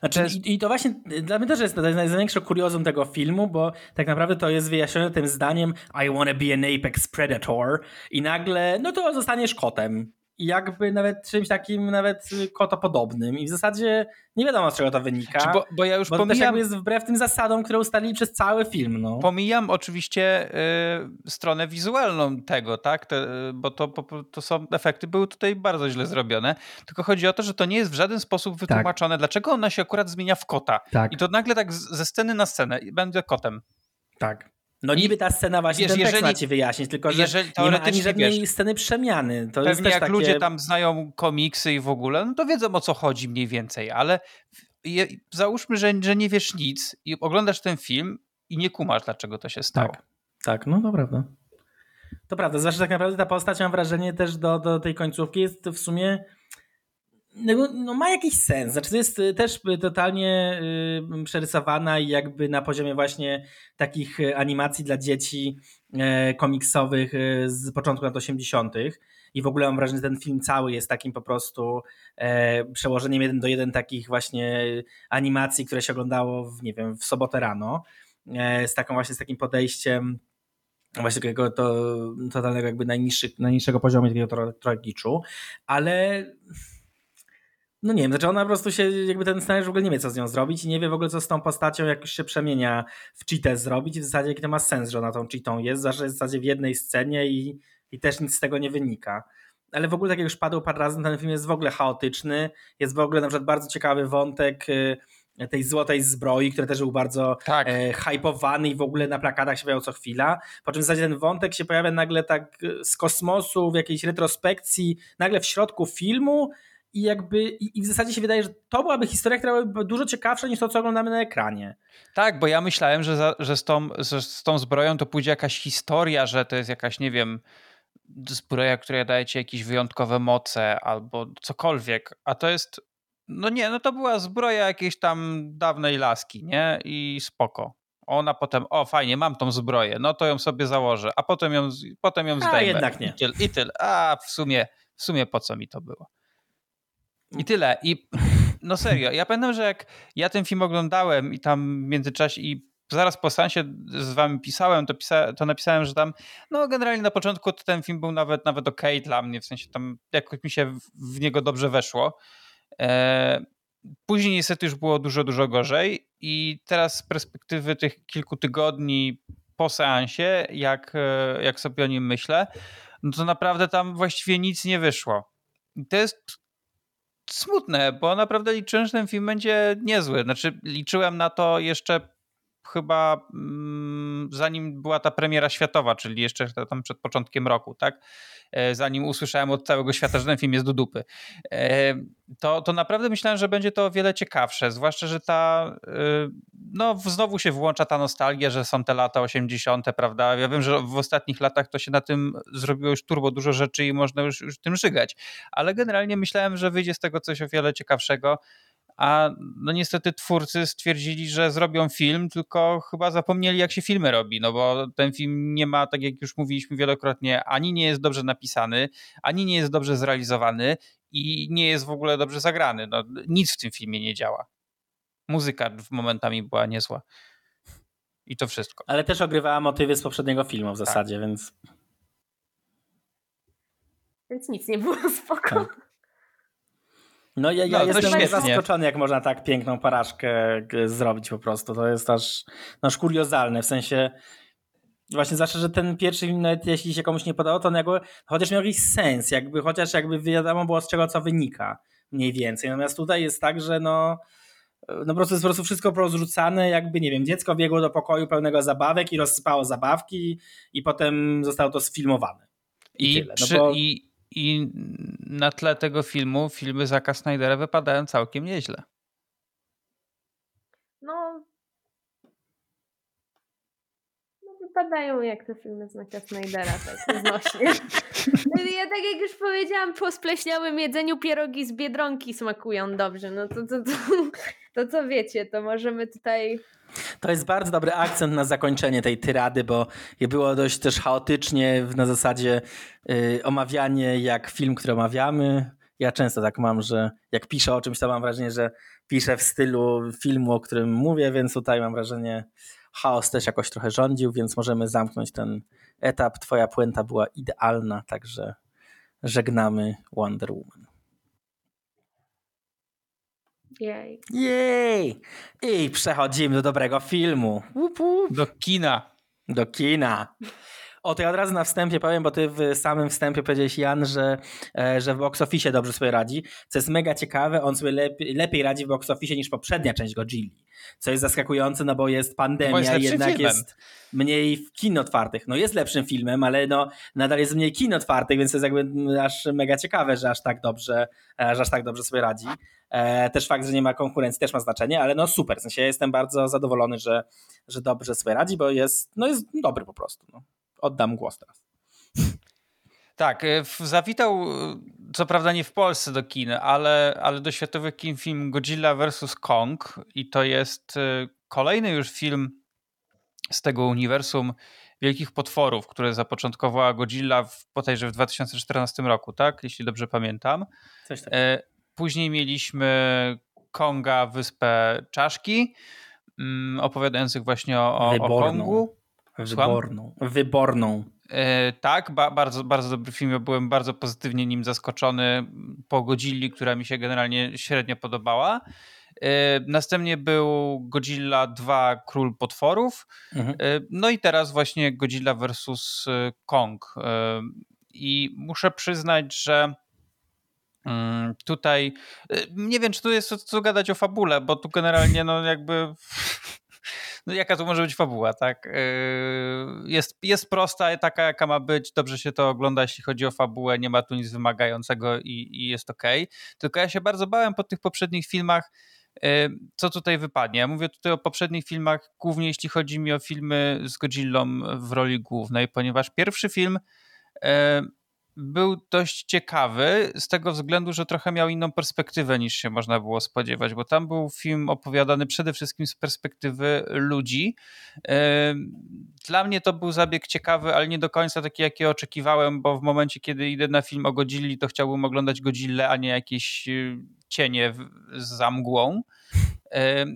Znaczy, to jest... I to właśnie dla mnie też jest największe kuriozum tego filmu, bo tak naprawdę to jest wyjaśnione tym zdaniem I wanna be an apex predator i nagle no to zostaniesz kotem. Jakby nawet czymś takim nawet kotopodobnym i w zasadzie nie wiadomo z czego to wynika, bo, bo ja już bo pomijam, to też jest wbrew tym zasadom, które ustalili przez cały film. No. Pomijam oczywiście y, stronę wizualną tego, tak, Te, bo to, po, to są efekty były tutaj bardzo źle zrobione, tylko chodzi o to, że to nie jest w żaden sposób wytłumaczone, tak. dlaczego ona się akurat zmienia w kota tak. i to nagle tak z, ze sceny na scenę i będę kotem. Tak. No niby ta scena właśnie wiesz, ten tekst ma ci wyjaśnić, tylko że nie ma ani żadnej wiesz, sceny przemiany. To pewnie jest też jak takie... ludzie tam znają komiksy i w ogóle, no to wiedzą o co chodzi mniej więcej, ale je, załóżmy, że, że nie wiesz nic i oglądasz ten film i nie kumasz dlaczego to się stało. Tak, tak no to prawda. To prawda, zwłaszcza tak naprawdę ta postać, mam wrażenie też do, do tej końcówki jest w sumie... No, no ma jakiś sens, znaczy to jest też totalnie y, przerysowana i jakby na poziomie właśnie takich animacji dla dzieci y, komiksowych y, z początku lat osiemdziesiątych i w ogóle mam wrażenie, że ten film cały jest takim po prostu y, przełożeniem jeden do jeden takich właśnie animacji, które się oglądało w, nie wiem, w sobotę rano y, z taką właśnie z takim podejściem właśnie takiego to, totalnego jakby najniższy, najniższego poziomu takiego tragiczu, ale no nie wiem, znaczy ona po prostu się, jakby ten scenariusz w ogóle nie wie, co z nią zrobić i nie wie w ogóle, co z tą postacią, jak już się przemienia w cheatę zrobić i w zasadzie jaki to ma sens, że ona tą cheatą jest, zawsze jest w zasadzie w jednej scenie i, i też nic z tego nie wynika. Ale w ogóle, tak jak już padło parę razy, ten film jest w ogóle chaotyczny, jest w ogóle na przykład bardzo ciekawy wątek tej złotej zbroi, który też był bardzo tak. e, hypowany i w ogóle na plakatach się pojawiał co chwila, po czym w zasadzie ten wątek się pojawia nagle tak z kosmosu, w jakiejś retrospekcji, nagle w środku filmu. I jakby i w zasadzie się wydaje, że to byłaby historia, która byłaby dużo ciekawsza niż to, co oglądamy na ekranie. Tak, bo ja myślałem, że, za, że, z, tą, że z tą zbroją to pójdzie jakaś historia, że to jest jakaś, nie wiem, zbroja, która daje ci jakieś wyjątkowe moce albo cokolwiek, a to jest, no nie, no to była zbroja jakiejś tam dawnej laski, nie? I spoko. Ona potem, o fajnie, mam tą zbroję, no to ją sobie założę, a potem ją, potem ją zdejmę. A jednak nie. I tyle, i tyle. A w sumie, w sumie po co mi to było? I tyle. I no serio, ja pamiętam, że jak ja ten film oglądałem i tam w międzyczasie i zaraz po seansie z wami pisałem, to, pisa, to napisałem, że tam no generalnie na początku to ten film był nawet, nawet okej okay dla mnie, w sensie tam jakoś mi się w, w niego dobrze weszło. E, później niestety już było dużo, dużo gorzej i teraz z perspektywy tych kilku tygodni po seansie, jak, jak sobie o nim myślę, no to naprawdę tam właściwie nic nie wyszło. I to jest smutne, bo naprawdę liczyłem, że ten film będzie niezły. Znaczy liczyłem na to jeszcze chyba mm, zanim była ta premiera światowa, czyli jeszcze tam przed początkiem roku, tak? Zanim usłyszałem od całego świata, że ten film jest do dupy. To, to naprawdę myślałem, że będzie to o wiele ciekawsze, zwłaszcza, że ta no znowu się włącza ta nostalgia, że są te lata osiemdziesiąte, prawda? Ja wiem, że w ostatnich latach to się na tym zrobiło już turbo dużo rzeczy i można już, już tym żygać, ale generalnie myślałem, że wyjdzie z tego coś o wiele ciekawszego, a no niestety twórcy stwierdzili, że zrobią film, tylko chyba zapomnieli, jak się filmy robi, no bo ten film nie ma, tak jak już mówiliśmy wielokrotnie, ani nie jest dobrze napisany, ani nie jest dobrze zrealizowany i nie jest w ogóle dobrze zagrany. No, nic w tym filmie nie działa. Muzyka momentami była niezła. I to wszystko. Ale też ogrywała motywy z poprzedniego filmu w zasadzie, tak. więc... Więc nic nie było spoko. Tak. No ja, ja no, jestem świetnie. zaskoczony, jak można tak piękną porażkę zrobić po prostu. To jest aż, aż kuriozalne, w sensie właśnie zawsze, że ten pierwszy film, nawet jeśli się komuś nie podobał, to on jakby, chociaż miał jakiś sens, jakby, chociaż jakby wiadomo było, z czego co wynika mniej więcej. Natomiast tutaj jest tak, że no, no po prostu jest po prostu wszystko porozrzucane, jakby nie wiem, dziecko biegło do pokoju pełnego zabawek i rozsypało zabawki i potem zostało to sfilmowane. I, I tyle. No przy, bo... i... I na tle tego filmu filmy Zacka Snydera wypadają całkiem nieźle. No, no wypadają jak te filmy Zacka Snydera, tak znośnie. Ja tak jak już powiedziałam, po spleśniałym jedzeniu pierogi z Biedronki smakują dobrze. No to, to, to, to co wiecie, to możemy tutaj... To jest bardzo dobry akcent na zakończenie tej tyrady, bo było dość też chaotycznie na zasadzie yy, omawianie jak film, który omawiamy. Ja często tak mam, że jak piszę o czymś, to mam wrażenie, że piszę w stylu filmu, o którym mówię, więc tutaj mam wrażenie, chaos też jakoś trochę rządził, więc możemy zamknąć ten etap. Twoja puenta była idealna, także żegnamy Wonder Woman. Jej. Jej! I przechodzimy do dobrego filmu. Łup, łup. Do kina. Do kina. O, to ja od razu na wstępie powiem, bo ty w samym wstępie powiedziałeś, Jan, że, że w box office dobrze sobie radzi, co jest mega ciekawe, on sobie lepiej, lepiej radzi w box office niż poprzednia część Godzilli, co jest zaskakujące, no bo jest pandemia, bo jest i jednak filmem. Jest mniej kin otwartych. No jest lepszym filmem, ale no nadal jest mniej kin otwartych, więc to jest jakby aż mega ciekawe, że aż tak dobrze, że aż tak dobrze sobie radzi. Też fakt, że nie ma konkurencji też ma znaczenie, ale no super, w sensie ja jestem bardzo zadowolony, że, że dobrze sobie radzi, bo jest, no jest dobry po prostu, no. Oddam głos teraz. Tak, zawitał co prawda nie w Polsce do kin, ale, ale do światowych kin film Godzilla versus. Kong i to jest kolejny już film z tego uniwersum wielkich potworów, które zapoczątkowała Godzilla w, bodajże w dwa tysiące czternastym roku, tak? Jeśli dobrze pamiętam. Coś tak. Później mieliśmy Konga, Wyspę Czaszki, opowiadających właśnie o, Wyborną. o Kongu. Wyborną. Wyborną. Yy, tak, ba- bardzo, bardzo dobry film. Ja byłem bardzo pozytywnie nim zaskoczony po Godzilli, która mi się generalnie średnio podobała. Yy, następnie był Godzilla dwa Król Potworów. Mhm. Yy, no i teraz właśnie Godzilla versus. Kong. Yy, I muszę przyznać, że yy, tutaj yy, nie wiem, czy tu jest co, co gadać o fabule, bo tu generalnie no jakby... No jaka to może być fabuła, tak? Jest, jest prosta, taka jaka ma być, dobrze się to ogląda, jeśli chodzi o fabułę, nie ma tu nic wymagającego i, i jest okej. Okay. Tylko ja się bardzo bałem po tych poprzednich filmach, co tutaj wypadnie. Ja mówię tutaj o poprzednich filmach, głównie jeśli chodzi mi o filmy z Godzillą w roli głównej, ponieważ pierwszy film był dość ciekawy z tego względu, że trochę miał inną perspektywę niż się można było spodziewać, bo tam był film opowiadany przede wszystkim z perspektywy ludzi. Dla mnie to był zabieg ciekawy, ale nie do końca taki, jaki oczekiwałem, bo w momencie, kiedy idę na film o Godzilli, to chciałbym oglądać Godzillę, a nie jakieś cienie za mgłą.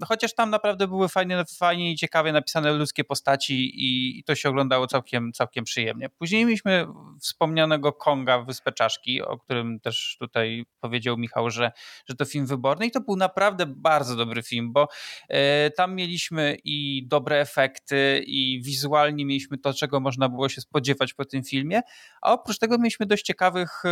Chociaż tam naprawdę były fajne, fajnie i ciekawie napisane ludzkie postaci i to się oglądało całkiem, całkiem przyjemnie. Później mieliśmy wspomnianego Konga w Wyspę Czaszki, o którym też tutaj powiedział Michał, że, że to film wyborny i to był naprawdę bardzo dobry film, bo tam mieliśmy i dobre efekty i wizualnie mieliśmy to, czego można było się spodziewać po tym filmie, a oprócz tego mieliśmy dość ciekawych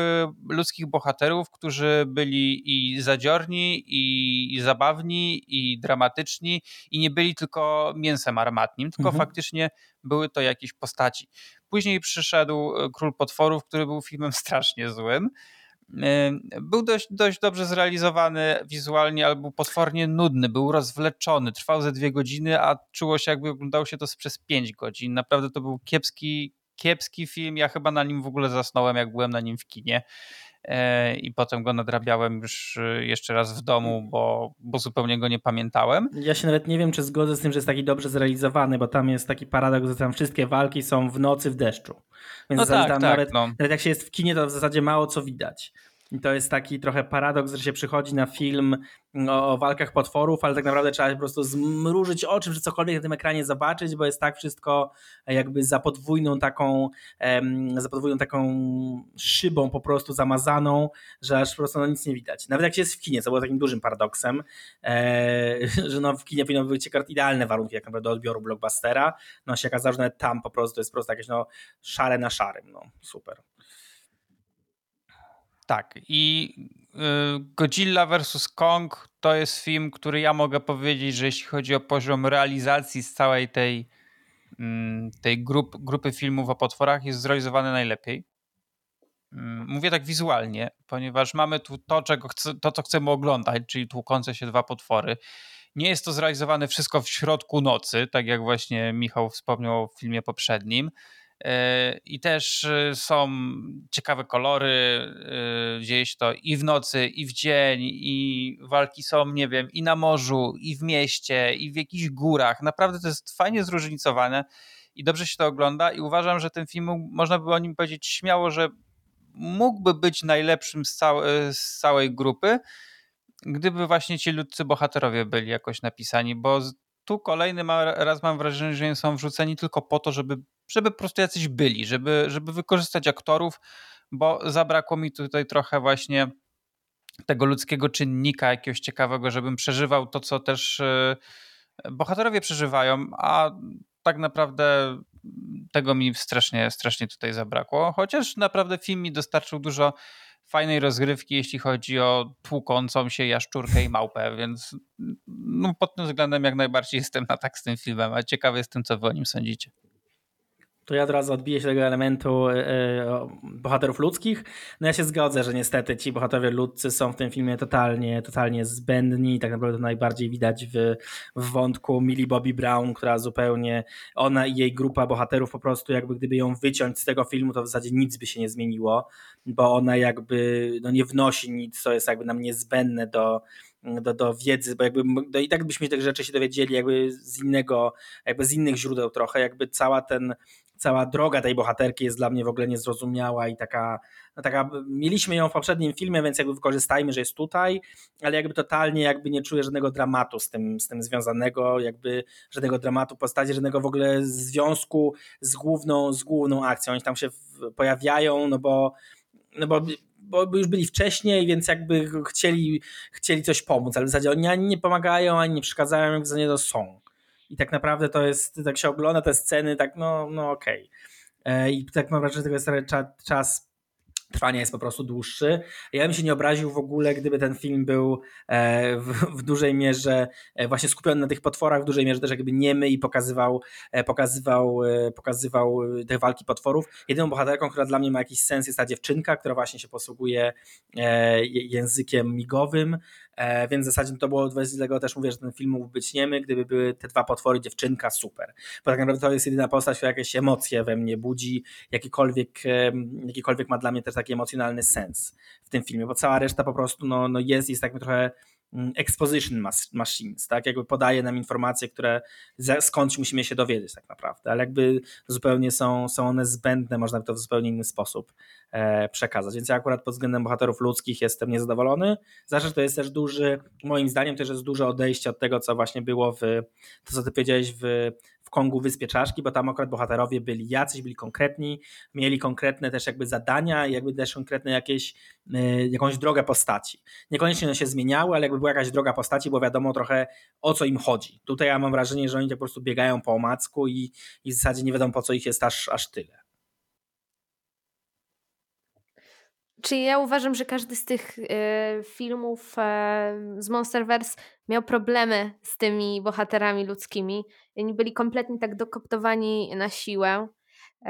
ludzkich bohaterów, którzy byli i zadziorni i zabawni i dramatyczni i nie byli tylko mięsem armatnim, tylko mhm. faktycznie były to jakieś postaci. Później przyszedł Król Potworów, który był filmem strasznie złym. Był dość, dość dobrze zrealizowany wizualnie, ale był potwornie nudny, był rozwleczony, trwał ze dwie godziny, a czuło się jakby oglądało się to przez pięć godzin. Naprawdę to był kiepski, kiepski film, ja chyba na nim w ogóle zasnąłem, jak byłem na nim w kinie. I potem go nadrabiałem już jeszcze raz w domu, bo, bo zupełnie go nie pamiętałem. Ja się nawet nie wiem, czy zgodzę z tym, że jest taki dobrze zrealizowany, bo tam jest taki paradoks, że tam wszystkie walki są w nocy w deszczu. Więc no tak, tam tak, nawet, no. nawet jak się jest w kinie, to w zasadzie mało co widać. I to jest taki trochę paradoks, że się przychodzi na film o walkach potworów, ale tak naprawdę trzeba po prostu zmrużyć oczy, czy cokolwiek na tym ekranie zobaczyć, bo jest tak wszystko jakby za podwójną taką em, za podwójną taką szybą po prostu zamazaną, że aż po prostu no, nic nie widać. Nawet jak się jest w kinie, co było takim dużym paradoksem, e, że no, w kinie powinno być idealne warunki jak naprawdę do odbioru blockbustera, no się okazało, że nawet tam po prostu jest po prostu jakieś no, szare na szarym, no super. Tak, i Godzilla versus. Kong to jest film, który ja mogę powiedzieć, że jeśli chodzi o poziom realizacji z całej tej, tej grup, grupy filmów o potworach, jest zrealizowany najlepiej. Mówię tak wizualnie, ponieważ mamy tu to, czego chce, to, co chcemy oglądać, czyli tłukące się dwa potwory. Nie jest to zrealizowane wszystko w środku nocy, tak jak właśnie Michał wspomniał w filmie poprzednim. I też są ciekawe kolory, dzieje się to i w nocy, i w dzień, i walki są, nie wiem, i na morzu, i w mieście, i w jakichś górach. Naprawdę to jest fajnie zróżnicowane i dobrze się to ogląda i uważam, że ten film, można by o nim powiedzieć śmiało, że mógłby być najlepszym z, cał- z całej grupy, gdyby właśnie ci ludzcy bohaterowie byli jakoś napisani, bo tu kolejny raz mam wrażenie, że są wrzuceni tylko po to, żeby żeby po prostu jacyś byli, żeby, żeby wykorzystać aktorów, bo zabrakło mi tutaj trochę właśnie tego ludzkiego czynnika jakiegoś ciekawego, żebym przeżywał to, co też bohaterowie przeżywają, a tak naprawdę tego mi strasznie, strasznie tutaj zabrakło, chociaż naprawdę film mi dostarczył dużo fajnej rozgrywki, jeśli chodzi o tłukącą się jaszczurkę i małpę, więc no, pod tym względem jak najbardziej jestem na tak z tym filmem, a ciekawy jestem, co wy o nim sądzicie. To ja teraz odbiję się tego elementu yy, bohaterów ludzkich. No ja się zgodzę, że niestety ci bohaterowie ludzcy są w tym filmie totalnie, totalnie zbędni. Tak naprawdę to najbardziej widać w, w wątku Millie Bobby Brown, która zupełnie, ona i jej grupa bohaterów po prostu jakby gdyby ją wyciąć z tego filmu, to w zasadzie nic by się nie zmieniło, bo ona jakby no nie wnosi nic, co jest jakby nam niezbędne do Do, do wiedzy, bo jakby do, i tak byśmy tych rzeczy się dowiedzieli jakby z innego, jakby z innych źródeł trochę, jakby cała ten, cała droga tej bohaterki jest dla mnie w ogóle niezrozumiała i taka, no taka mieliśmy ją w poprzednim filmie, więc jakby wykorzystajmy, że jest tutaj, ale jakby totalnie jakby nie czuję żadnego dramatu z tym, z tym związanego, jakby żadnego dramatu postaci, żadnego w ogóle związku z główną, z główną akcją. Oni tam się pojawiają, no bo no bo bo już byli wcześniej, więc jakby chcieli, chcieli coś pomóc, ale w zasadzie oni ani nie pomagają, ani nie przeszkadzają, jak za nie to są. I tak naprawdę to jest, tak się ogląda te sceny, tak no, no okej. Okay. I tak mam wrażenie, że tego jest czas, czas trwania jest po prostu dłuższy. Ja bym się nie obraził w ogóle, gdyby ten film był w, w dużej mierze właśnie skupiony na tych potworach, w dużej mierze też jakby niemy i pokazywał, pokazywał, pokazywał te walki potworów. Jedyną bohaterką, która dla mnie ma jakiś sens, jest ta dziewczynka, która właśnie się posługuje językiem migowym, więc w zasadzie to było, dlatego też mówię, że ten film mógł być niemy, gdyby były te dwa potwory, dziewczynka, super. Bo tak naprawdę to jest jedyna postać, która jakieś emocje we mnie budzi, jakikolwiek, jakikolwiek ma dla mnie też taki emocjonalny sens w tym filmie, bo cała reszta po prostu no, no jest, jest takim trochę exposition machines, tak? Jakby podaje nam informacje, które skądś musimy się dowiedzieć tak naprawdę, ale jakby zupełnie są, są one zbędne, można by to w zupełnie inny sposób e, przekazać, więc ja akurat pod względem bohaterów ludzkich jestem niezadowolony, zawsze to jest też duży, moim zdaniem też jest duże odejście od tego, co właśnie było w, to co ty powiedziałeś w Kongu Wyspie Czaszki, bo tam akurat bohaterowie byli jacyś, byli konkretni, mieli konkretne też jakby zadania, jakby też konkretne jakieś, y, jakąś drogę postaci. Niekoniecznie one się zmieniały, ale jakby była jakaś droga postaci, bo wiadomo trochę o co im chodzi. Tutaj ja mam wrażenie, że oni tak po prostu biegają po omacku i, i w zasadzie nie wiadomo po co ich jest aż, aż tyle. Czyli ja uważam, że każdy z tych y, filmów y, z MonsterVerse miał problemy z tymi bohaterami ludzkimi. Oni byli kompletnie tak dokoptowani na siłę. Y,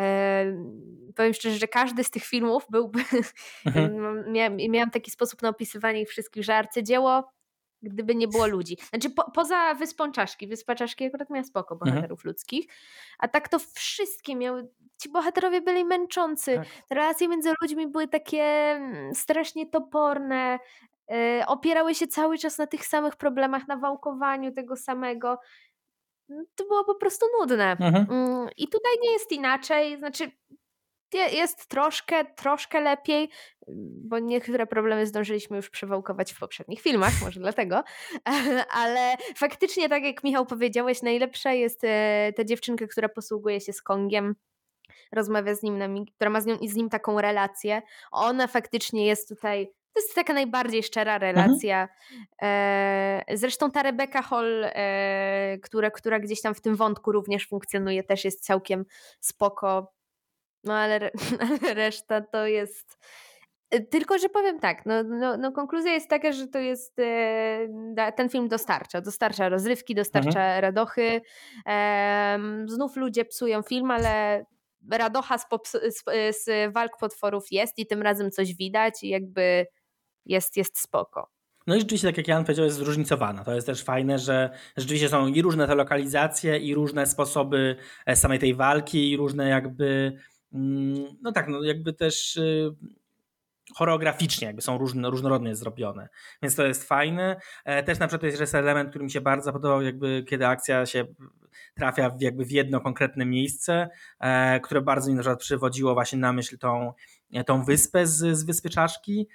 powiem szczerze, że każdy z tych filmów byłby... Mhm. Mia, miałam taki sposób na opisywanie ich wszystkich, że arcydzieło, gdyby nie było ludzi. Znaczy po, poza Wyspą Czaszki. Wyspa Czaszki akurat miała spoko bohaterów mhm. ludzkich. A tak to wszystkie miały... Ci bohaterowie byli męczący. Tak. Relacje między ludźmi były takie strasznie toporne. Yy, opierały się cały czas na tych samych problemach, na wałkowaniu tego samego. To było po prostu nudne. Mhm. Yy, I tutaj nie jest inaczej. Znaczy jest troszkę, troszkę lepiej, bo niektóre problemy zdążyliśmy już przewałkować w poprzednich filmach, może dlatego, ale faktycznie tak jak Michał powiedziałeś, najlepsza jest ta dziewczynka, która posługuje się z Kongiem, rozmawia z nim, na mig- która ma z, nią, z nim taką relację. Ona faktycznie jest tutaj, to jest taka najbardziej szczera relacja. Mhm. E, zresztą ta Rebecca Hall, e, która, która gdzieś tam w tym wątku również funkcjonuje, też jest całkiem spoko. No ale, re- ale reszta to jest... Tylko, że powiem tak, no, no, no konkluzja jest taka, że to jest e, ten film dostarcza, dostarcza rozrywki, dostarcza mhm. radochy. E, znów ludzie psują film, ale radocha z, pops- z, z walk potworów jest i tym razem coś widać i jakby jest, jest spoko. No i rzeczywiście, tak jak Jan powiedział, jest zróżnicowana. To jest też fajne, że rzeczywiście są i różne te lokalizacje, i różne sposoby samej tej walki, i różne jakby... No tak, no jakby też y, choreograficznie jakby są różne, różnorodnie zrobione, więc to jest fajne. E, też na przykład jest element, który mi się bardzo podobał, jakby kiedy akcja się trafia w, jakby w jedno konkretne miejsce, e, które bardzo mi na przykład przywodziło właśnie na myśl tą, tą wyspę z, z Wyspy Czaszki.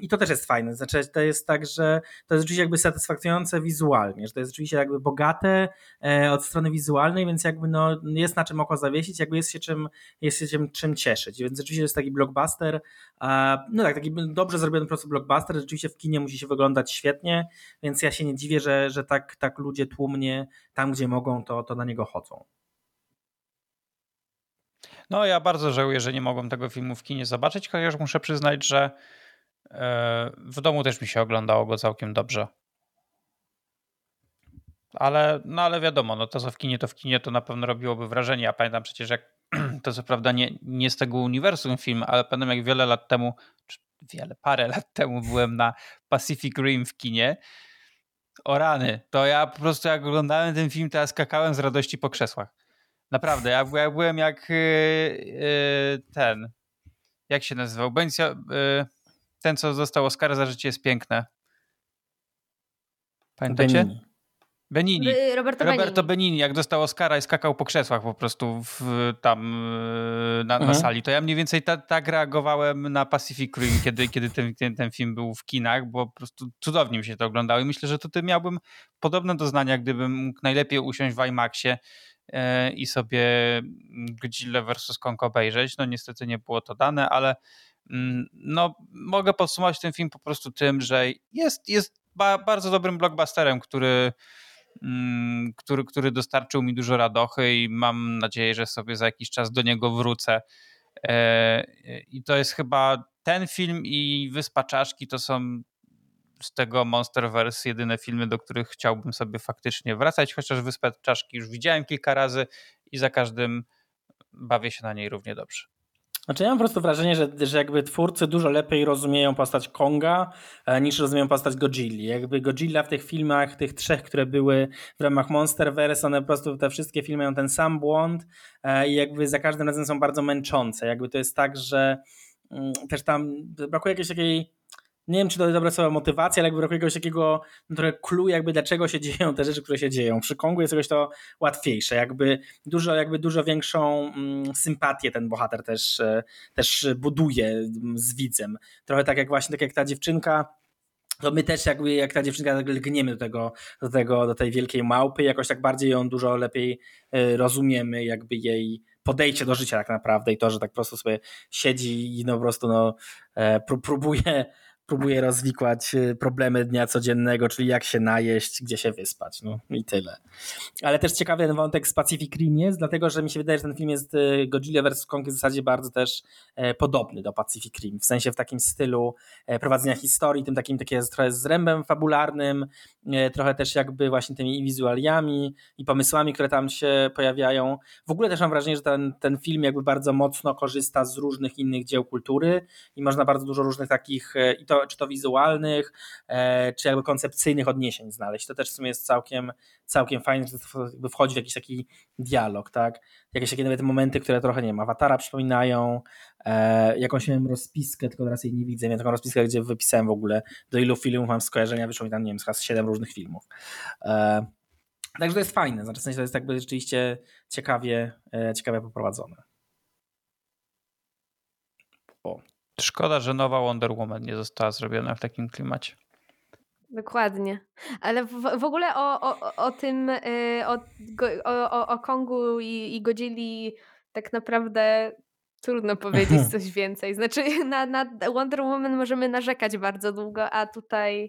I to też jest fajne, znaczy to jest tak, że to jest oczywiście jakby satysfakcjonujące wizualnie, że to jest oczywiście jakby bogate e, od strony wizualnej, więc jakby no jest na czym oko zawiesić, jakby jest się czym, jest się czym, czym cieszyć, więc rzeczywiście jest taki blockbuster, a, no tak, taki dobrze zrobiony po prostu blockbuster, rzeczywiście w kinie musi się wyglądać świetnie, więc ja się nie dziwię, że, że tak, tak ludzie tłumnie tam gdzie mogą, to, to na niego chodzą. No ja bardzo żałuję, że nie mogłem tego filmu w kinie zobaczyć, chociaż muszę przyznać, że w domu też mi się oglądało go całkiem dobrze. Ale, no ale wiadomo, no to co w kinie, to w kinie to na pewno robiłoby wrażenie. Ja pamiętam przecież, jak to co prawda nie, nie z tego uniwersum film, ale pamiętam jak wiele lat temu, czy wiele, parę lat temu byłem na Pacific Rim w kinie. O rany, to ja po prostu jak oglądałem ten film, to ja skakałem z radości po krzesłach. Naprawdę, ja, ja byłem jak yy, yy, ten, jak się nazywał, Bencio, yy, ten co został Oscara za Życie jest piękne. Pamiętacie? Benigni. Benigni. Roberto, Roberto Benigni. Roberto Benigni, jak dostał Oscara i skakał po krzesłach po prostu w, tam na, mhm. na sali, to ja mniej więcej tak ta reagowałem na Pacific Rim, kiedy, kiedy ten, ten, ten film był w kinach, bo po prostu cudownie mi się to oglądało i myślę, że tutaj miałbym podobne doznania, gdybym mógł najlepiej usiąść w IMAXie e, i sobie Godzilla versus. Kong obejrzeć. No niestety nie było to dane, ale mm, no mogę podsumować ten film po prostu tym, że jest, jest ba, bardzo dobrym blockbusterem, który Który, który dostarczył mi dużo radochy i mam nadzieję, że sobie za jakiś czas do niego wrócę. I to jest chyba ten film i Wyspa Czaszki to są z tego MonsterVerse jedyne filmy, do których chciałbym sobie faktycznie wracać, chociaż Wyspę Czaszki już widziałem kilka razy i za każdym bawię się na niej równie dobrze. Znaczy ja mam po prostu wrażenie, że, że jakby twórcy dużo lepiej rozumieją postać Konga e, niż rozumieją postać Godzilli. Jakby Godzilla w tych filmach, tych trzech, które były w ramach MonsterVerse, one po prostu te wszystkie filmy mają ten sam błąd e, i jakby za każdym razem są bardzo męczące. Jakby to jest tak, że mm, też tam brakuje jakiejś takiej, nie wiem czy to jest dobra słowa motywacja, ale jakby brakuje jakiegoś takiego no, trochę clue jakby dlaczego się dzieją te rzeczy, które się dzieją. Przy Kongu jest jakoś to łatwiejsze, jakby dużo, jakby dużo większą mm, sympatię ten bohater też, też buduje z widzem. Trochę tak jak właśnie tak jak ta dziewczynka, to my też jakby jak ta dziewczynka lgniemy do tego, do tego, do tej wielkiej małpy, jakoś tak bardziej ją dużo lepiej y, rozumiemy, jakby jej podejście do życia tak naprawdę i to, że tak po prostu sobie siedzi i no po prostu no, pró- próbuje Próbuję rozwikłać problemy dnia codziennego, czyli jak się najeść, gdzie się wyspać, no i tyle. Ale też ciekawy ten wątek z Pacific Rim jest, dlatego że mi się wydaje, że ten film jest Godzilla versus. Kong w zasadzie bardzo też podobny do Pacific Rim, w sensie w takim stylu prowadzenia historii, tym takim takie trochę z rębem fabularnym, trochę też jakby właśnie tymi wizualiami i pomysłami, które tam się pojawiają. W ogóle też mam wrażenie, że ten, ten film jakby bardzo mocno korzysta z różnych innych dzieł kultury i można bardzo dużo różnych takich i to czy to wizualnych, czy jakby koncepcyjnych odniesień znaleźć. To też w sumie jest całkiem, całkiem fajne, że to wchodzi w jakiś taki dialog, tak? Jakieś takie nawet momenty, które trochę, nie wiem, Awatara przypominają, e, jakąś miałem rozpiskę, tylko teraz jej nie widzę, miałem taką rozpiskę, gdzie wypisałem w ogóle, do ilu filmów mam skojarzenia, wyszło mi tam, nie wiem, chyba siedem różnych filmów. E, także to jest fajne, znaczy w sensie to jest jakby rzeczywiście ciekawie, e, ciekawie poprowadzone. O. Szkoda, że nowa Wonder Woman nie została zrobiona w takim klimacie. Dokładnie. Ale w, w ogóle o, o, o tym, o, o, o Kongu i, i Godzilli tak naprawdę trudno powiedzieć coś więcej. Znaczy na, na Wonder Woman możemy narzekać bardzo długo, a tutaj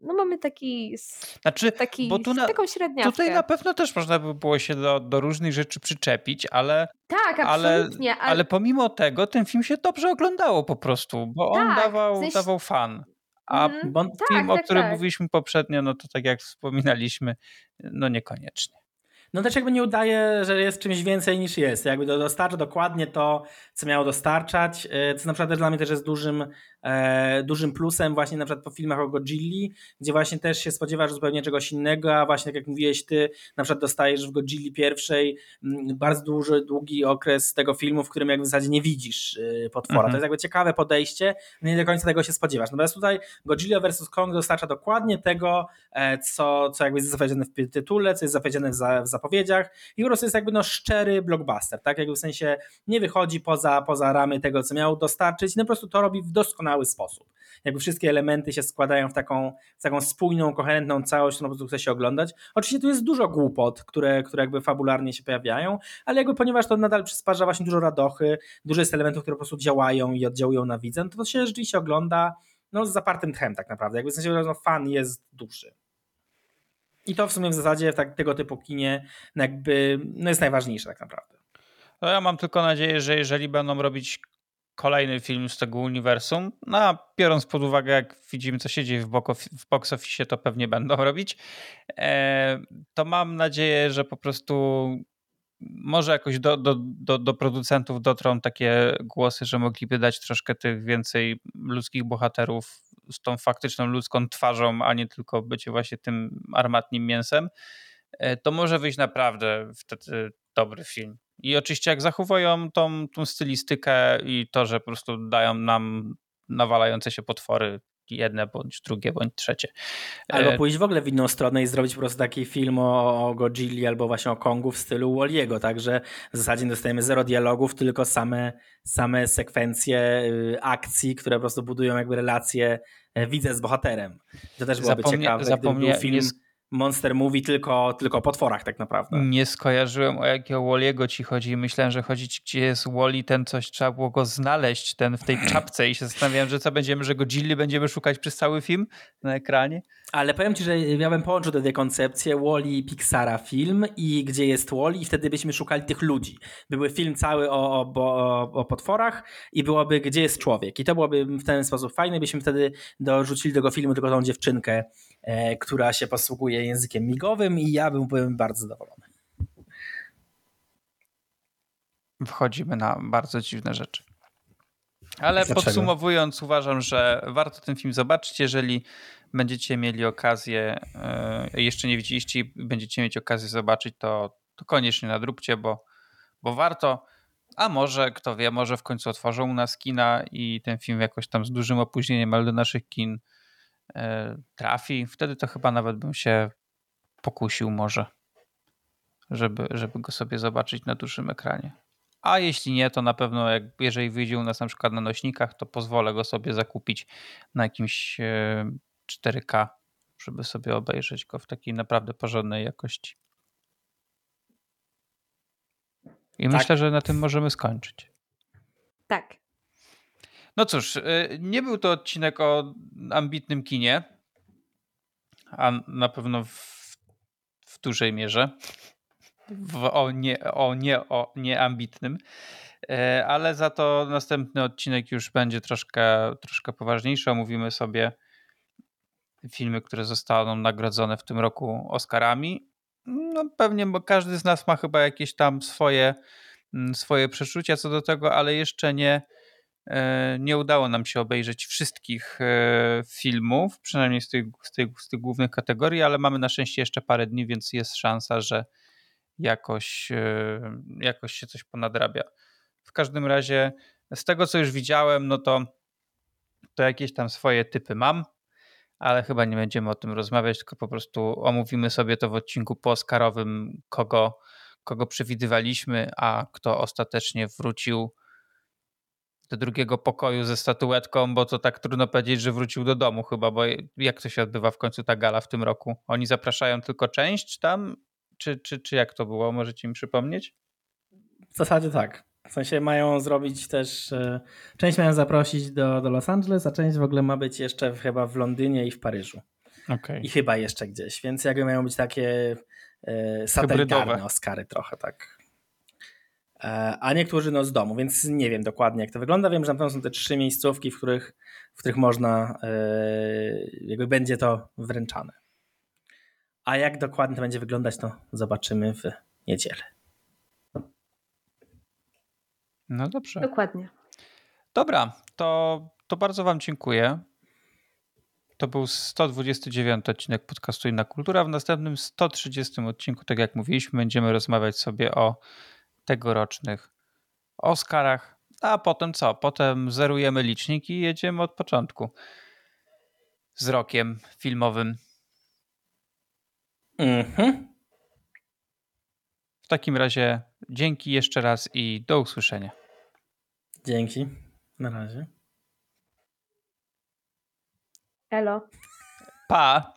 no mamy taki, znaczy, taki bo tu na, taką średniawkę. Tutaj na pewno też można by było się do, do różnych rzeczy przyczepić, ale tak, absolutnie. Ale, ale... ale pomimo tego ten film się dobrze oglądało po prostu, bo tak, on dawał, w sensie... dawał fan. A mm, bon, tak, film, tak, o którym tak. mówiliśmy poprzednio, no to tak jak wspominaliśmy, no niekoniecznie. No też jakby nie udaje, że jest czymś więcej niż jest. Jakby dostarcza dokładnie to, co miało dostarczać, co na przykład też dla mnie też jest dużym, e, dużym plusem właśnie na przykład po filmach o Godzilli, gdzie właśnie też się spodziewasz zupełnie czegoś innego, a właśnie tak jak mówiłeś ty, na przykład dostajesz w Godzilli pierwszej m, bardzo duży, długi okres tego filmu, w którym jakby w zasadzie nie widzisz y, potwora. Mhm. To jest jakby ciekawe podejście, nie do końca tego się spodziewasz. Natomiast tutaj Godzilla versus. Kong dostarcza dokładnie tego, e, co, co jakby jest zapowiedziane w tytule, co jest zapowiedziane w, za, w zapowiedziach, powiedziach i po prostu jest jakby no szczery blockbuster, tak? Jakby w sensie nie wychodzi poza, poza ramy tego, co miał dostarczyć, no po prostu to robi w doskonały sposób. Jakby wszystkie elementy się składają w taką, w taką spójną, koherentną całość, którą po prostu chce się oglądać. Oczywiście tu jest dużo głupot, które, które jakby fabularnie się pojawiają, ale jakby ponieważ to nadal przysparza właśnie dużo radochy, dużo jest elementów, które po prostu działają i oddziałują na widza, no to się rzeczywiście ogląda no z zapartym tchem tak naprawdę. Jakby w sensie no, fan jest duży. I to w sumie w zasadzie w tak, tego typu kinie jakby, no jest najważniejsze tak naprawdę. No ja mam tylko nadzieję, że jeżeli będą robić kolejny film z tego uniwersum, no a biorąc pod uwagę jak widzimy co się dzieje w, boko, w box office, to pewnie będą robić, e, to mam nadzieję, że po prostu może jakoś do, do, do, do producentów dotrą takie głosy, że mogliby dać troszkę tych więcej ludzkich bohaterów z tą faktyczną ludzką twarzą, a nie tylko bycie właśnie tym armatnim mięsem, to może wyjść naprawdę wtedy dobry film. I oczywiście jak zachowują tą, tą stylistykę i to, że po prostu dają nam nawalające się potwory, jedne bądź drugie bądź trzecie. Albo pójść w ogóle w inną stronę i zrobić po prostu taki film o Godzilli albo właśnie o Kongu w stylu Wall-E'ego, także w zasadzie dostajemy zero dialogów, tylko same, same sekwencje akcji, które po prostu budują jakby relacje widza z bohaterem. To też byłoby zapomnia, ciekawe, zapomnia, gdyby był film jest... Monster Movie tylko, tylko o potworach tak naprawdę. Nie skojarzyłem, o jakiego Wall-E'ego ci chodzi. Myślałem, że chodzi ci, gdzie jest Wall-E, ten coś trzeba było go znaleźć, ten w tej czapce i się zastanawiałem, że co będziemy, że Godzilli będziemy szukać przez cały film na ekranie. Ale powiem ci, że ja bym połączył te dwie koncepcje, Wall-E Pixara film i gdzie jest Wall-E i wtedy byśmy szukali tych ludzi. Byłby film cały o, o, o, o potworach i byłoby gdzie jest człowiek i to byłoby w ten sposób fajne, byśmy wtedy dorzucili do tego filmu tylko tą dziewczynkę, e, która się posługuje językiem migowym i ja bym, byłem bardzo zadowolony. Wchodzimy na bardzo dziwne rzeczy. Ale dlaczego? Podsumowując, uważam, że warto ten film zobaczyć, jeżeli będziecie mieli okazję, yy, jeszcze nie widzieliście i będziecie mieć okazję zobaczyć, to, to koniecznie nadróbcie, bo, bo warto, a może, kto wie, może w końcu otworzą u nas kina i ten film jakoś tam z dużym opóźnieniem, ale do naszych kin trafi, wtedy to chyba nawet bym się pokusił może, żeby, żeby go sobie zobaczyć na dużym ekranie. A jeśli nie, to na pewno jak, jeżeli wyjdzie u nas na przykład na nośnikach, to pozwolę go sobie zakupić na jakimś cztery K, żeby sobie obejrzeć go w takiej naprawdę porządnej jakości. I tak. Myślę, że na tym możemy skończyć. Tak. No cóż, nie był to odcinek o ambitnym kinie, a na pewno w, w dużej mierze w, o, nie, o, nie, o nieambitnym, ale za to następny odcinek już będzie troszkę, troszkę poważniejszy. Omówimy sobie filmy, które zostaną nagrodzone w tym roku Oscarami. No pewnie, bo każdy z nas ma chyba jakieś tam swoje, swoje przeczucia co do tego, ale jeszcze nie... nie udało nam się obejrzeć wszystkich filmów, przynajmniej z tych, z, tych, z tych głównych kategorii, ale mamy na szczęście jeszcze parę dni, więc jest szansa, że jakoś, jakoś się coś ponadrabia. W każdym razie z tego, co już widziałem, no to, to jakieś tam swoje typy mam, ale chyba nie będziemy o tym rozmawiać, tylko po prostu omówimy sobie to w odcinku pooscarowym, kogo, kogo przewidywaliśmy, a kto ostatecznie wrócił do drugiego pokoju ze statuetką, bo to tak trudno powiedzieć, że wrócił do domu chyba, bo jak to się odbywa w końcu ta gala w tym roku? Oni zapraszają tylko część tam? Czy, czy, czy jak to było? Możecie mi przypomnieć? W zasadzie tak. W sensie mają zrobić też... Część mają zaprosić do, do Los Angeles, a część w ogóle ma być jeszcze chyba w Londynie i w Paryżu. Okay. I chyba jeszcze gdzieś. Więc jakby mają być takie e, satelitarne Oscary trochę, tak. A niektórzy no z domu, więc nie wiem dokładnie jak to wygląda. Wiem, że na pewno są te trzy miejscówki, w których, w których można, yy, jakby będzie to wręczane. A jak dokładnie to będzie wyglądać, to zobaczymy w niedzielę. No dobrze. Dokładnie. Dobra, to, to bardzo wam dziękuję. To był sto dwudziesty dziewiąty odcinek podcastu Inna Kultura. W następnym sto trzydziestym odcinku, tak jak mówiliśmy, będziemy rozmawiać sobie o tegorocznych Oscarach, a potem co? Potem zerujemy licznik i jedziemy od początku z rokiem filmowym. Mhm. W takim razie dzięki jeszcze raz i do usłyszenia. Dzięki. Na razie. Elo. Pa.